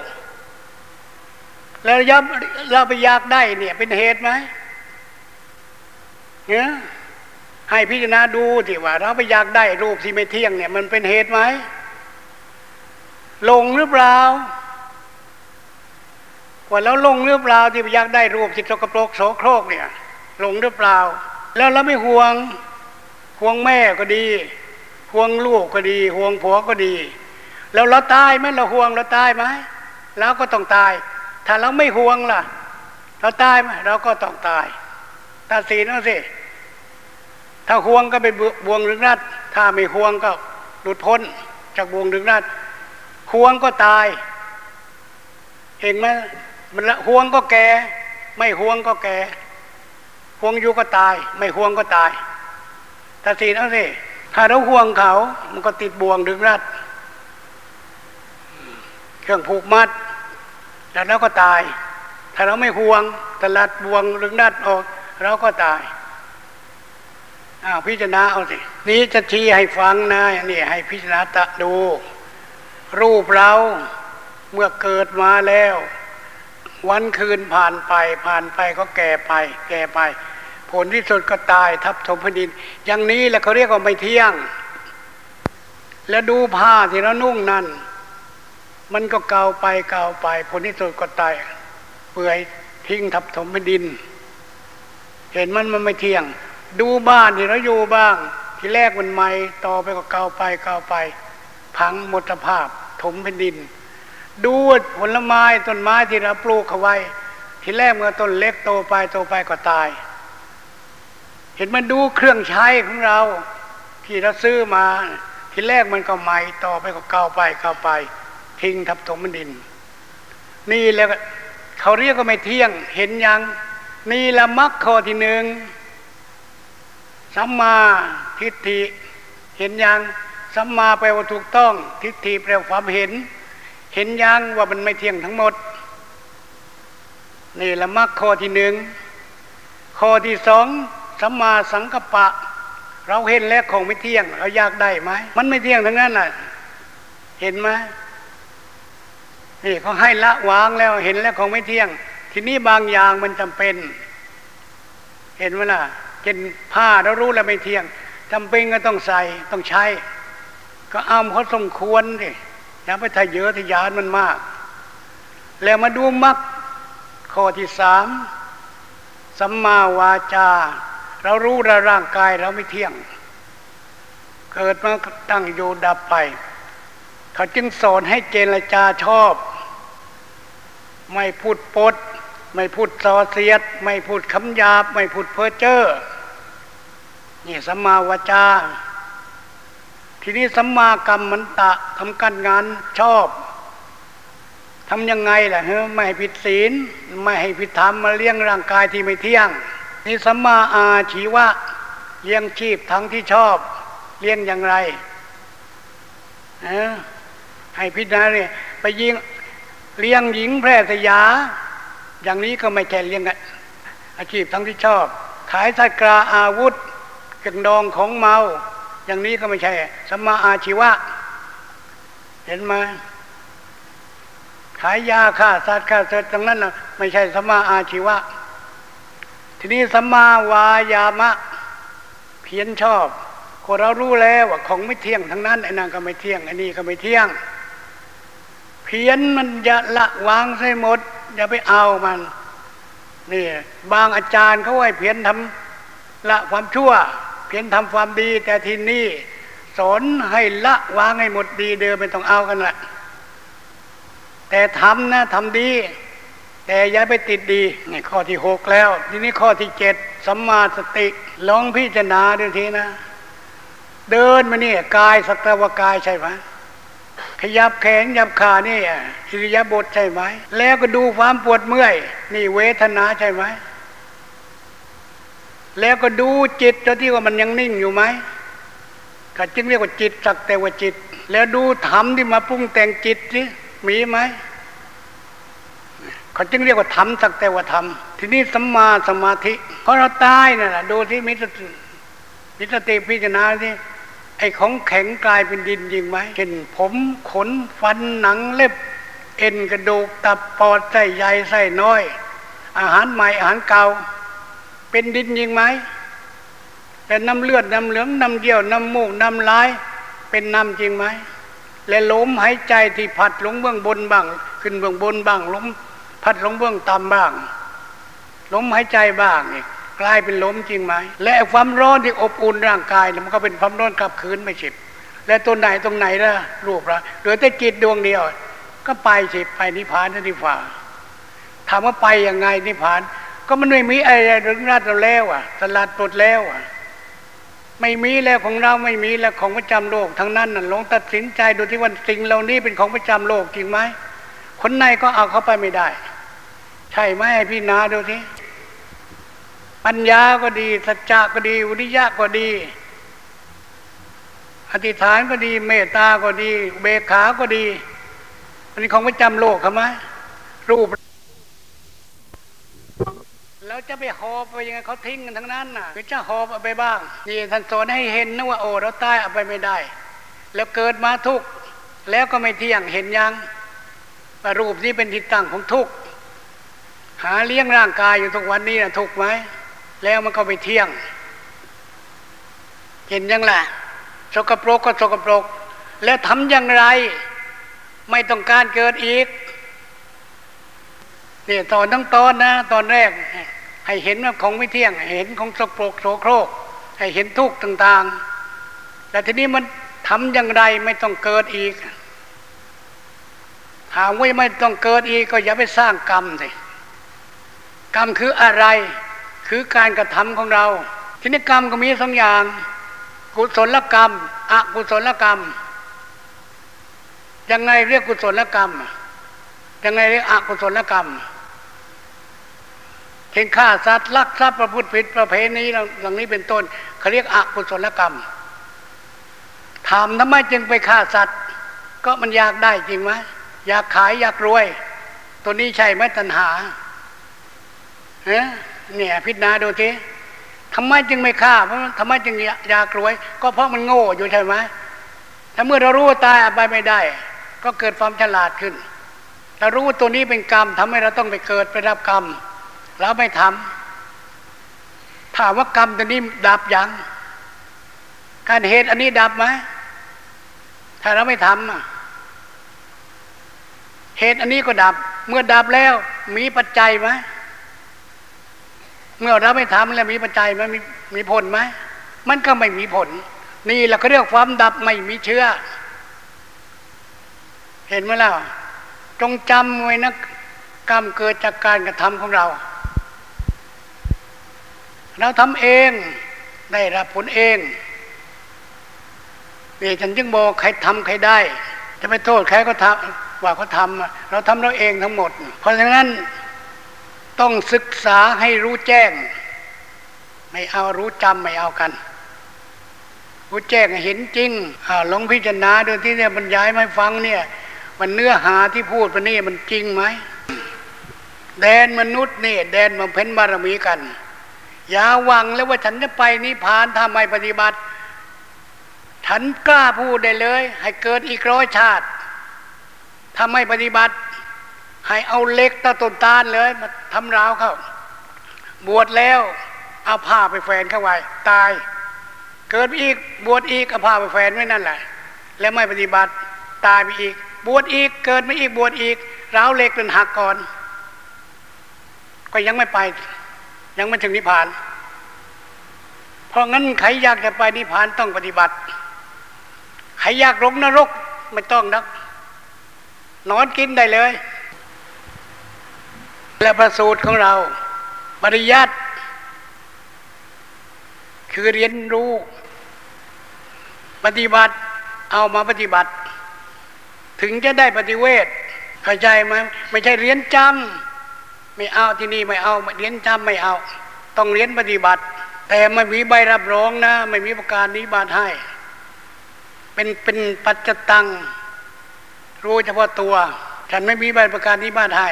แล้วยับเราไปอยากได้เนี่ยเป็นเหตุไหมเนี่ยให้พิจารณาดูสิว่าเราไปอยากได้รูปที่ไม่เที่ยงเนี่ยมันเป็นเหตุไหมลงหรือเปล่าว่าแล้วลงหรือเปล่าที่ไปอยากได้รูปที่สกปรกโสโครกเนี่ยลงหรือเปล่าแล้วเราไม่ห่วงห่วงแม่ก็ดีห่วงลูกก็ดีห่วงผัวก็ดีแล้วเราตายไหมเราห่วงเราตายไหมเราก็ต้องตายถ้าเราไม่ห่วงล่ะเราตายไหมเราก็ต้องตายตาสีนั่นสิถ้าห่วงก็ไปบวงดึงรัดถ้าไม่ห่วงก็หลุดพ้นจากบวงดึงรัดห่วงก็ตายเห็นไหมมันละห่วงก็แก่ไม่ห่วงก็แก่ห่วงอยู่ก็ตายไม่ห่วงก็ตายตาสีนั่นสิถ้าเราห่วงเขามันก็ติดบ่วงดึงรัดเครื่องผูกมัดแล้วเราก็ตายถ้าเราไม่ห่วงตลัดบ่วงดึงรัดออกเราก็ตายอ้าวพิจารณาเอาสินี้จะชี้ให้ฟังนะนี่ให้พิจารณาตะดูรูปเราเมื่อเกิดมาแล้ววันคืนผ่านไปผ่านไปก็แก่ไปแก่ไปผลที่สุดก็ตายทับถมแผ่นดินอย่างนี้แหละเขาเรียกว่าไม่เที่ยงแล้วดูผ้าที่เรานุ่งนั้นมันก็เก่าไปเก่าไปผลที่สุดก็ตายเปื่อยทิ้งทับถมแผ่นดินเห็นมันมันไม่เที่ยงดูบ้านที่เราอยู่บ้างที่แรกมันใหม่ต่อไปก็เก่าไปเก่าไปพังหมดสภาพถมแผ่นดิน ดูดผลไม้ต้นไม้ที่เราปลูกเอาไว้ทีแรกเมื่อต้นเล็กโตไปโตไปก็ตายเห็นมันดูเครื่องใช้ของเราที่เราซื้อมาทีแรกมันก็ใหม่ต่อไปก็เก่าไปเก่าไปทิ้งทับถมดินนี่แหละเขาเรียกว่าไม่เที่ยงเห็นยังนี่ละมรรคข้อที่หนึ่งสัมมาทิฏฐิเห็นยังสัมมาแปลว่าถูกต้องทิฏฐิแปลว่าความเห็นเห็นยังว่ามันไม่เที่ยงทั้งหมดนี่ละมรรคข้อที่หนึ่งข้อที่สองสัมมาสังกัปปะเราเห็นแล้วของไม่เที่ยงเราอยากได้ไหมมันไม่เที่ยงทั้งนั้นน่ะเห็นไหมนี่เขาให้ละวางแล้วเห็นแล้วของไม่เที่ยงทีนี้บางอย่างมันจำเป็นเห็นไหมล่ะเห็นผ้าเรารู้แล้วไม่เที่ยงจำเป็นก็ต้องใส่ต้องใช้ก็เอาพอสมควรสิอย่าไปทะเยอทะยานมันมากแล้วมาดูมรรคข้อที่สามสัมมาวาจาเรารู้ว่าร่างกายเราไม่เที่ยงเกิดมาตั้งอยู่ดับไปเขาจึงสอนให้เจรจาชอบไม่พูดปดไม่พูดส่อเสียดไม่พูดคำหยาบไม่พูดเพ้อเจ้อนี่สัมมาวาจาทีนี้สัมมากรรมมันตะทำการงานชอบทำยังไงล่ะเฮ้ยไม่ให้ผิดศีลไม่ให้ผิดธรรมมาเลี้ยงร่างกายที่ไม่เที่ยงนี่สัมมาอาชีวะเลี้ยงชีพทั้งที่ชอบเลี้ยงอย่างไรเออให้พิจารณาเนี่ยไปยิงเลี้ยงหญิงแพร่สยาอย่างนี้ก็ไม่ใช่เลี้ยงอาชีพทั้งที่ชอบขายสัตว์กราอาวุธเครื่องดองของเมาอย่างนี้ก็ไม่ใช่สัมมาอาชีวะเห็นไหมขายยาฆ่าสัตว์ฆ่าเสือตรงนั้นนะไม่ใช่สัมมาอาชีวะทีนี้สัมมาวายามะเพียรชอบก็เรารู้แล้วว่าของไม่เที่ยงทั้งนั้นไอ้นั่นก็ไม่เที่ยงไอ้นี่ก็ไม่เที่ยงเพียรมันจะละวางใส่หมดอย่าไปเอามันนี่บางอาจารย์เขาให้เพียรทำละความชั่วเพียรทำความดีแต่ที่นี่สอนให้ละวางให้หมดดีเดิมไม่ต้องเอากันละแต่ทำนะทำดีแต่อย่าไปติดดีนี่ข้อที่หกแล้วทีนี้ข้อที่เจ็ดสัมมาสติลองพิจารณาดูทีนะเดินมาเนี่ยกายสักแต่ว่ากายใช่ไหมขยับแขนขยับขานี่อิริยาบถใช่ไหมแล้วก็ดูความปวดเมื่อยนี่เวทนาใช่ไหมแล้วก็ดูจิตตัวที่ว่ามันยังนิ่งอยู่ไหมเขาจึงเรียกว่าจิตสักแต่ว่าจิตแล้วดูธรรมที่มาปรุงแต่งจิตสิมีไหมเขาจึงเรียกว่าธรรมสักแต่ว่าธรรมทีนี้สัมมาสมาธิเพราะเราตายน่ะดูที่มิตรมิตรติพิจารณาที่ไอ้ของแข็งกลายเป็นดินจริงไหมเห็นผมขนฟันหนังเล็บเอ็นกระดูกตับปอดไส้ใหญ่ไส้น้อยอาหารใหม่อาหารเก่าเป็นดินจริงไหมแต่น้ำเลือดน้ำเหลืองน้ำเยี่ยวน้ำมูกน้ำลายเป็นน้ำจริงไหมและลมหายใจที่พัดลงเบื้องบนบ้างขึ้นเบื้องบนบ้างลมพัดลงเบื้องต่ำบ้างลมหายใจบ้างนี่กลายเป็นลมจริงไหมและความร้อนที่อบอุ่นร่างกายมันก็เป็นความร้อนกลับคืนไม่ฉิบและตัวไหนตรงไหนล่ะรูปละเหลือแต่จิตดวงเดียวก็ไปฉิบไปนิพพานนั่นดีฝ่าถามว่าไปยังไงนิพพานก็มันไม่มีอะไรเรื่องราดเราแล้วอ่ะสลัดปลดแล้วอ่ะไม่มีแล้วของเราไม่มีแล้วของประจำโลกทั้งนั้นน่ะลงตัดสินใจดูที่ว่าสิ่งเหล่านี้เป็นของประจำโลกจริงไหมคนในก็เอาเข้าไปไม่ได้ใช่ไหมพี่นาดูสิปัญญาก็ดีสัจจะก็ดีวิริยะก็ดีอธิษฐานก็ดีเมตตาก็ดีเบกขาก็ดีอันนี้ของประจำโลกครับไหมรูปแล้วจะไปหอบไปยังไงเขาทิ้งกันทั้งนั้นน่ะหรือจะหอบเอาไปบ้างนี่ท่านสอนให้เห็นนะว่าโอ้เราตายเอาไปไม่ได้แล้วเกิดมาทุกข์แล้วก็ไม่เที่ยงเห็นยังรูปนี้เป็นที่ตั้งของทุกข์หาเลี้ยงร่างกายอยู่ทุกวันนี้นะทุกไหมแล้วมันก็ไปเที่ยงเห็นยังล่ะสกปรกก็สกปรกแล้วทำอย่างไรไม่ต้องการเกิดอีกนี่ตอนตั้งตอนนะตอนแรกให้เห็นว่าของไม่เที่ยงเห็นของสกปรกโสโครกให้เห็นทุกข์ต่างๆแต่ทีนี้มันทำอย่างไรไม่ต้องเกิดอีก หากว่าไม่ต้องเกิดอีกก็อย่าไปสร้างกรรมสิกรรมคืออะไรคือการกระทำของเราทีนี้กรรมก็มีสองอย่างกุศลกรรมอกุศลกรรมยังไงเรียกกุศลกรรมยังไงเรียกอกุศลกรรมเช่นฆ่าสัตว์ลักทรัพย์ประพฤติผิดประเพณีเหล่านี้เป็นต้นเขาเรียกอกุศลกรรมถามทำไมจึงไปฆ่าสัตว์ก็มันอยากได้จริงไหมอยากขายอยากรวยตัวนี้ใช่ไหมตัณหาเนี่ยพิจารณาดูสิทำไมจึงไม่ฆ่าเพราะทำไมจึงอยากรวยก็เพราะมันโง่อยู่ใช่ไหมถ้าเมื่อเรารู้ว่าตายไปไม่ได้ก็เกิดความฉลาดขึ้นเรารู้ตัวนี้เป็นกรรมทำให้เราต้องไปเกิดไปรับกรรมเราไม่ทำถามว่ากรรมตัวนี้ดับยังการเหตุอันนี้ดับไหมถ้าเราไม่ทำเหตุอันนี้ก็ดับเมื่อดับแล้วมีปัจจัยไหมเมื่อเราไม่ทำแล้วมีปัจจัยไหมมีมีผลไหมมันก็ไม่มีผลนี่เราก็เรียกความดับไม่มีเชื้อเห็นไหมล่ะจงจำไว้นะกรรมเกิดจากการกระทำของเราเราทำเองได้รับผลเองนี่ฉันจึงบอกใครทำใครได้จะไปโทษใครก็ทำว่าเขาทำเราทำเราเองทั้งหมดเพราะฉะนั้นต้องศึกษาให้รู้แจ้งไม่เอารู้จำไม่เอากันรู้แจ้งเห็นจริงลองพิจารณาดูที่เนี่ยบรรยายไม่ฟังเนี่ยมันเนื้อหาที่พูดวันนี้มันจริงไหมแดนมนุษย์นี่แดนบำเพ็ญบารมีกันอย่าหวังแล้วว่าฉันจะไปนิพพานถ้าไม่ปฏิบัติฉันกล้าพูดได้เลยให้เกิดอีกร้อยชาติถ้าไม่ปฏิบัติให้เอาเล็กตะตุนตาลเลยมาทำร้าวเขาบวชแล้วเอาผ้าไปแฟนเข้าไว้ตายเกิดอีกบวชอีกเอาผ้าไปแฟนไว้นั่นแหละแล้วไม่ปฏิบัติตายไปอีกบวชอีกเกิดไม่อีกบวชอีกร้าวเล็กจนหักก่อนก็ยังไม่ไปยังไม่ถึงนิพพานเพราะงั้นใครอยากจะไปนิพพานต้องปฏิบัติใครอยากลงนรกไม่ต้องนักนอนกินได้เลยและประสูตรของเราปริยัติคือเรียนรู้ปฏิบัติเอามาปฏิบัติถึงจะได้ปฏิเวทเข้าใจไหมไม่ใช่เรียนจำไม่เอาที่นี่ไม่เอาเรียนจำไม่เอาต้องเรียนปฏิบัติแต่ไม่มีใบรับรองนะไม่มีประกาศนิบัติให้เป็นเป็นปัจจตังรู้เฉพาะตัวฉันไม่มีใบประกาศนิบัติให้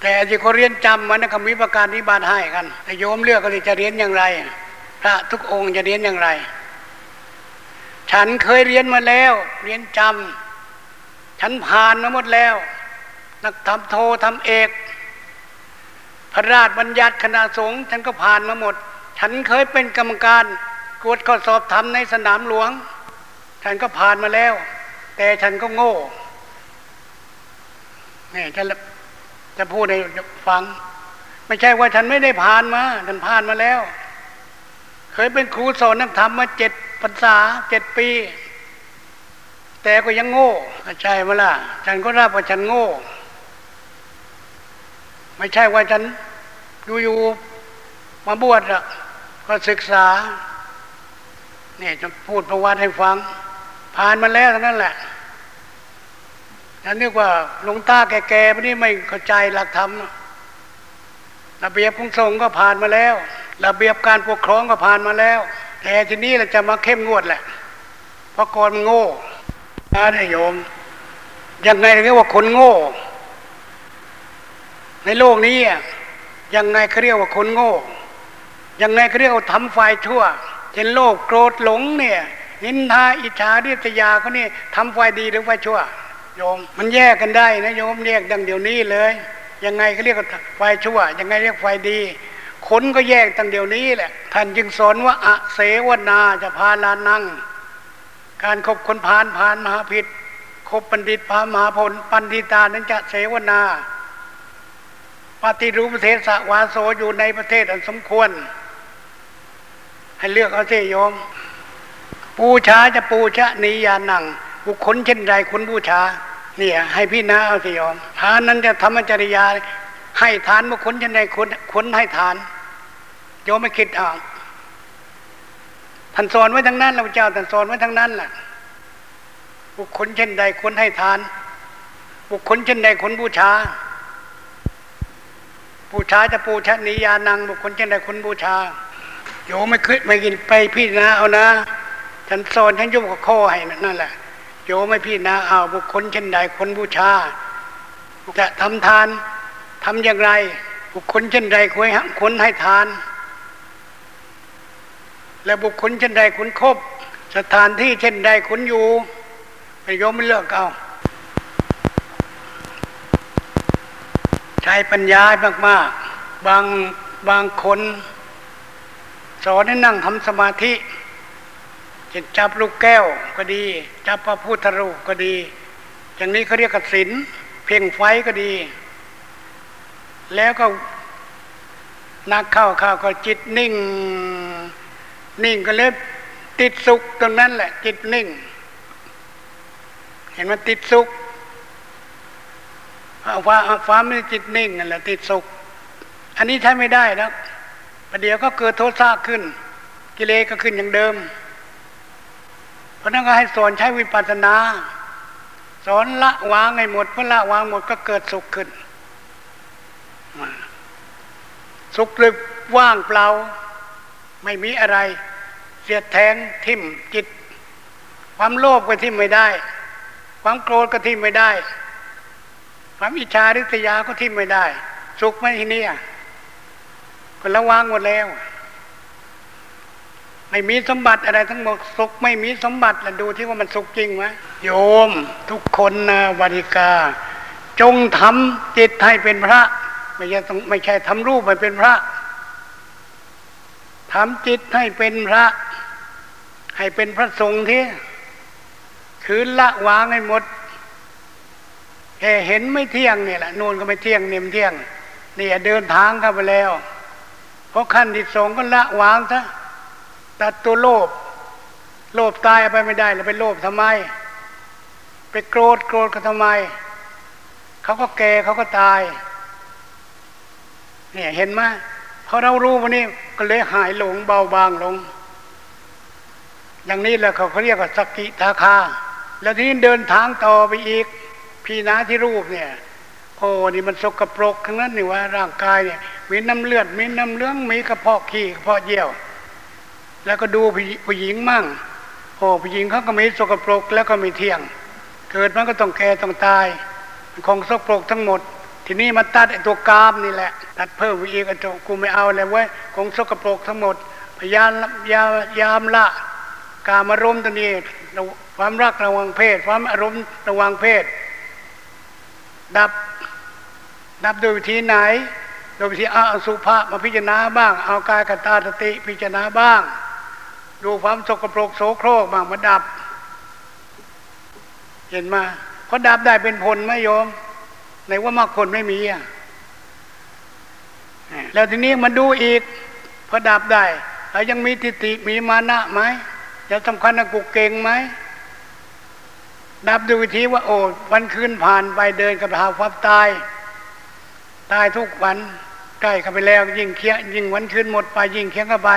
แต่ที่เขาเรียนจำมันนะเขามีประกาศนิบัติให้กันแต่โยมเลือกก็จะเรียนอย่างไรพระทุกองค์จะเรียนอย่างไรฉันเคยเรียนมาแล้วเรียนจำฉันผ่านมาหมดแล้วนักธรรมโทธรรมเอกพระราชบัญญัติคณะสงฆ์ฉันก็ผ่านมาหมดฉันเคยเป็นกรรมการกวดข้อสอบธรรมในสนามหลวงฉันก็ผ่านมาแล้วแต่ฉันก็โง่นี่จะจะพูดให้ฟังไม่ใช่ว่าฉันไม่ได้ผ่านมาฉันผ่านมาแล้วเคยเป็นครูสอนนักธรรมมาเจ็ดพรรษาเจ็ดปีแต่ก็ยังโง่เข้าใจไหมล่ะฉันก็รับว่าฉันโง่ไม่ใช่ว่าฉันอยู่ๆมาบวชอ่ะก็ศึกษาเนี่ยจะพูดประวัติให้ฟังผ่านมาแล้วทั้งนั้นแหละฉันนึกว่าหลวงตาแก่ๆพวกนี้ไม่เข้าใจหลักธรรมระเบียบของสงฆ์ก็ผ่านมาแล้วระเบียบการปกครองก็ผ่านมาแล้วแต่ทีนี้เราจะมาเข้มงวดแหละเพราะคนมันโง่นะเนี่ยโยมยังไงเรียกว่าคนโง่ในโลกนี้ยังไงเขาเรียกว่าคนโง่ยังไงเขาเรียกว่าทำฝ่ายชั่วเช่นโลภโกรธหลงเนี่ยนินทาอิจฉาริษยาเขานี่ทำฝ่ายดีหรือฝ่ายชั่วโยมมันแยกกันได้นะโยมแยกดังเดี๋ยวนี้เลยยังไงเขาเรียกว่าฝ่ายชั่วยังไงเรียกฝ่ายดีคนก็แยกตั้งเดี๋ยวนี้แหละท่านจึงสอนว่าอเสวนาจะพาลานังการคบคนพาลพาลมหาพิษคบปัณฑิตพามหาผลปัณฑิตานั้นจะเสวนาปฏิรูปประเทศสวาโสอยู่ในประเทศอันสมควรให้เลือกเอาสิโยมปูชาจะปูชนียานังบุคคลเช่นใดคุณบูชา นี่ให้พี่น้าเอาสิโยมทานนั้นจะธรรมจริยาให้ทานเมื่อคนจะได้คนคนให้ทานโยมไม่คิดอ่างท่านสอนไว้ทั้งนั้นเราเจ้าท่านสอนไว้ทั้งนั้นแหละบุคคลเช่นใดคนให้ทานบุคคลเช่นใดคนบูชาบูชาจะปูชนียานังบุคคลเช่นใดคนบูชาโยมไม่คิดไม่กินไปพี่น้าเอานะท่านสอนท่านยุ่งกับข้อให้นั่นแหละโยมไม่พี่นาเอาบุคคลเช่นใดคนบูชาจะทำทานทำอย่างไรบุคคลเช่นใดควรคนให้ทานและบุคคลเช่นใดคนคบสถานที่เช่นใดคนอยู่แต่โยมไม่เลือกเอาใช้ปัญญามากๆบางบางคนสอนให้นั่งทำสมาธิจะจับลูกแก้วก็ดีจับพระพุทธรูปก็ดีอย่างนี้เขาเรียกกับศีลเพ่งไฟก็ดีแล้วก็นักเข้าเข้าก็จิตนิ่งนิ่งก็เลยติดสุขตรงนั้นแหละจิตนิ่งเห็นมันติดสุขฟ้าฟ้าไม่จิตนิ่งนั่นแหละติดสุขอันนี้ใช้ไม่ได้นะประเดี๋ยวก็เกิดโทสะขึ้นกิเลสก็ขึ้นอย่างเดิมเพราะนั้นก็ให้สอนใช้วิปัสสนาสอนละวางให้หมดเพราะละวางหมดก็เกิดสุขขึ้นสุขเลยว่างเปล่าไม่มีอะไรเสียดแทงทิ่มจิตความโลภก็ทิ่มไม่ได้ความโกรธก็ทิ่มไม่ได้ความอิจฉาริษยาก็ทิ่มไม่ได้สุขไม่ที่นี่ก็ละวางหมดแล้วไม่มีสมบัติอะไรทั้งหมดสุขไม่มีสมบัติแล้วดูที่ว่ามันสุขจริงไหมโยมทุกคนนะวาริกาจงทำจิตให้เป็นพระไม่ใช่ไม่ใช่ทำรูปให้เป็นพระทำจิตให้เป็นพระให้เป็นพระสงฆ์ที่คือละวางให้หมดแค่เห็นไม่เที่ยงเนี่ยแหละนู่นก็ไม่เที่ยงนี่มันเที่ยงนี่เดินทางเข้าไปแล้วเพราะขั้นที่สองก็ละวางซะตัดตัวโลภโลภตายไปไม่ได้แล้วไปโลภทำไมไปโกรธโกรธก็ทำไมเขาก็แก่เขาก็ตายเนี่ยเห็นไหมพอเรารู้วันนี้ก็เลยหายหลงเบาบางลงอย่างนี้แหละเขาเขาเรียกว่าสักกิทาคาแล้วทีนี้เดินทางต่อไปอีกพี่น้าที่รูปเนี่ยโอ้นี่มันสกปรกทั้งนั้นนี่ว่าร่างกายเนี่ยมีน้ำเลือดมีน้ำเหลืองมีกระเพาะขี้กระเพาะเยี่ยวแล้วก็ดูผู้หญิงมั่งโอ้ผู้หญิงเขาก็มีสกปรกแล้วก็มีเที่ยงเกิดมันก็ต้องแก่ต้องตายของสกปรกทั้งหมดทีนี้มาตัดไอ้ตัวกามนี่แหละตัดเพิ่มอีกไอ้ตัวกูไม่เอาแล้วเว้ยของสกปรกทั้งหมดพยายามยายามละกามอารมณ์ตัวนี้ความรักระวังเพศความอารมณ์ระวังเพศดับดับโดยวิธีไหนโดยวิธีเอาสุภาพมาพิจารณาบ้างเอากายกตาสติพิจารณาบ้างดูความสกปรกโสโครกบ้างมาดับเห็นมาเขาดับได้เป็นผลไหมโยมในว่ามากคนไม่มีอ่ะแล้วทีนี้มันดูอีกพอดับได้แล้วยังมีทิฏฐิมีมานะไหมแล้วสำคัญนะกูเก่งไหมดับดูวิธีว่าโอ้วันคืนผ่านไปเดินกับหาความตายตายทุกวันใกล้เข้าไปแล้วยิ่งเคี้ยยิ่งวันคืนหมดไปยิ่งเคี้ยเข้าไป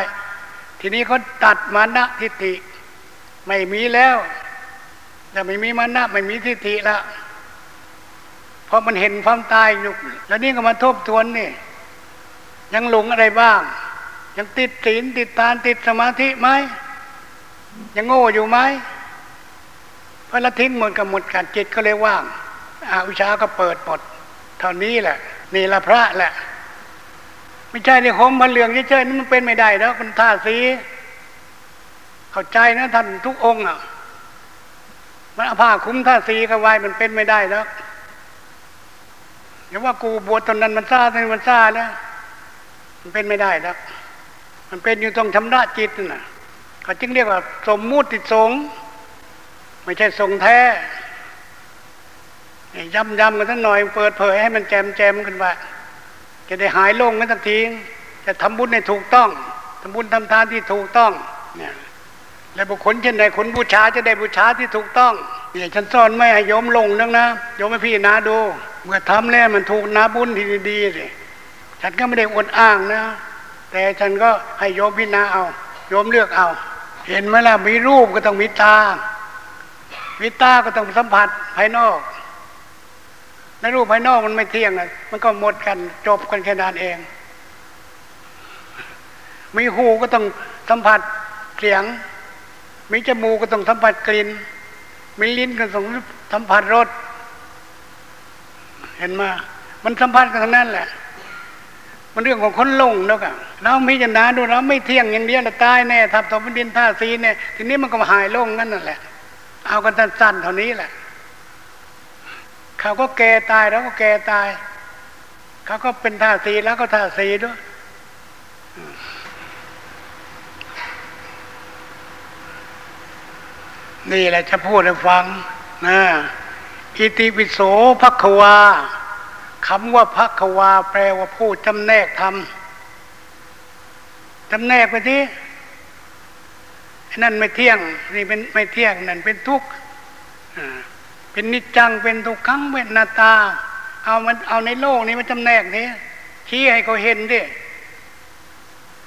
ทีนี้เขาตัดมานะทิฏฐิไม่มีแล้วแต่ไม่มีมานะไม่มีทิฏฐิละเพราะมันเห็นความตายอยู่แล้วนี่ก็มาทบทวนนี่ยังหลงอะไรบ้างยังติดศีลติดทานติดสมาธิไหมยังโง่อยู่ไหมเพราะละทิ้งหมดกับหมดการจิตก็เลยว่างอาวิชาก็เปิดหมดเท่านี้แหละนี่ละพระแหละไม่ใช่ในห่มผ้าเหลืองเฉยๆนี่มันเป็นไม่ได้แล้วคนท่าสีเข้าใจนะท่านทุกองค์อ่ะมันเอาผ้าคุ้มท่าสีเข้าไว้มันเป็นไม่ได้แล้วอย่าว่ากูบวชตอนนั้นมันซ่าตอนนี้มันซ่านะมันเป็นไม่ได้แล้วมันเป็นอยู่ตรงธรรมะจิตน่ะเขาจึงเรียกว่าสมมุติสงฆ์ไม่ใช่สงฆ์แท้ย้ำๆกันสักหน่อยเปิดเผยให้มันแจมแจมขึ้นไปจะได้หายโล่งกันสักทีจะทำบุญให้ถูกต้องทำบุญทำทานที่ถูกต้องเนี่ยและบุคคลเช่นใดคนบูชาจะได้บูชาที่ถูกต้อง เนี่ยฉันสอนไม่ให้โยมลงนึกนะโยมให้พี่นะดูเมื่อทำแล้วมันถูกนะบุญที่ดีๆสิฉันก็ไม่ได้อวดอ้างนะแต่ฉันก็ให้โยมพิจารณาเอาโยมเลือกเอาเห็นไหมล่ะมีรูปก็ต้องมีตามีตาก็ต้องสัมผัสภายนอกในรูปภายนอกมันไม่เที่ยงนะมันก็หมดกันจบกันแค่นั้นเองมีหูก็ต้องสัมผัสเสียงมีจมูกก็ต้องสัมผัสกลิ่นมีลิ้นก็ต้องสัมผัสรสเห็นมามันสัมผัสกันทั้งนั้นแหละมันเรื่องของคนหลงแล้วกันเราพิจารณาดูเราไม่เที่ยงอย่างเดียวเราตายแน่ทับถมแผ่นดินธาตุสี่เนี่ยทีนี้มันก็หายหลงนั่นแหละเอากันสั้นๆเท่านี้แหละเขาก็แก่ตายเราก็แก่ตายเขาก็เป็นธาตุสี่แล้วก็ธาตุสี่ด้วยนี่แหละจะพูดให้ฟังนะอิติปิโสภควาคำว่าภควาแปลว่าพูดจำแนกธรรมจำแนกไปที่นั่นไม่เที่ยงนี่เป็นไม่เที่ยงนั่นเป็นทุกข์เป็นนิจจังเป็นทุกขังเวทนาตาเอามันเอาในโลกนี้มันจำแนกนี้ชี้ให้เขาเห็นดิ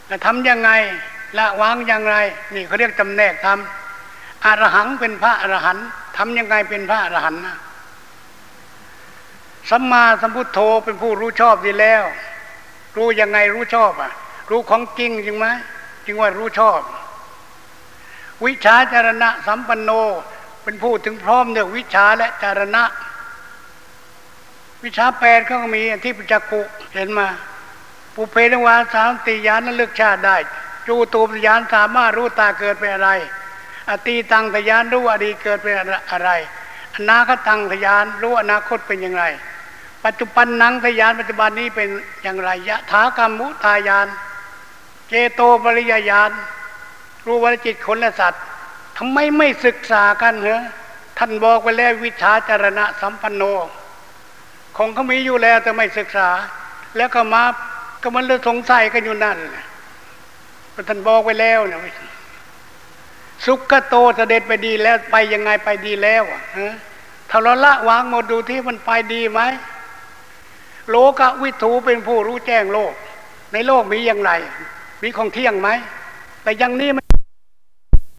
แล้วทำยังไงละวางอย่างไรนี่เขาเรียกจำแนกธรรมอรหังเป็นพระอรหันต์ทำยังไงเป็นพระอรหันต์นะสัมมาสัมพุทโธเป็นผู้รู้ชอบดีแล้วรู้ยังไงรู้ชอบอ่ะรู้ของจริงจริงไหมจริงว่ารู้ชอบวิชาจารณะสัมปันโนเป็นผู้ถึงพร้อมด้วยวิชาและจารณะวิชาแปดก็มีอธิปัญจกุเห็นมาปุเพนิวาสามติญาณนั้นเลือกชาติได้จูตูปญาณสามารถรู้ตาเกิดเป็นอะไรอตีตังทยานรู้อดีตเกิดเป็นอะไรอนาคตังทยานรู้อนาคตเป็นอย่างไรปัจจุบันนังทยานปัจจุบันนี้เป็นอย่างไรยะถากรรมุทายานเจโตปริยญาณรู้ว่าจิตคนและสัตว์ทำไมไม่ศึกษากันเหรอท่านบอกไปแล้ววิชาจารณะสัมปันโนคงเขามีอยู่แล้วแต่ไม่ศึกษาแล้วก็มาก็มันเลยสงสัยกันอยู่นั่นท่านบอกไปแล้วเนี่ยสุขโตเสด็จไปดีแล้วไปยังไงไปดีแล้วอ่ะถ้าเราละวางหมดดูที่มันไปดีไหมโลกวิถูเป็นผู้รู้แจ้งโลกในโลกมีอย่างไรมีของเที่ยงไหมแต่ยังนี้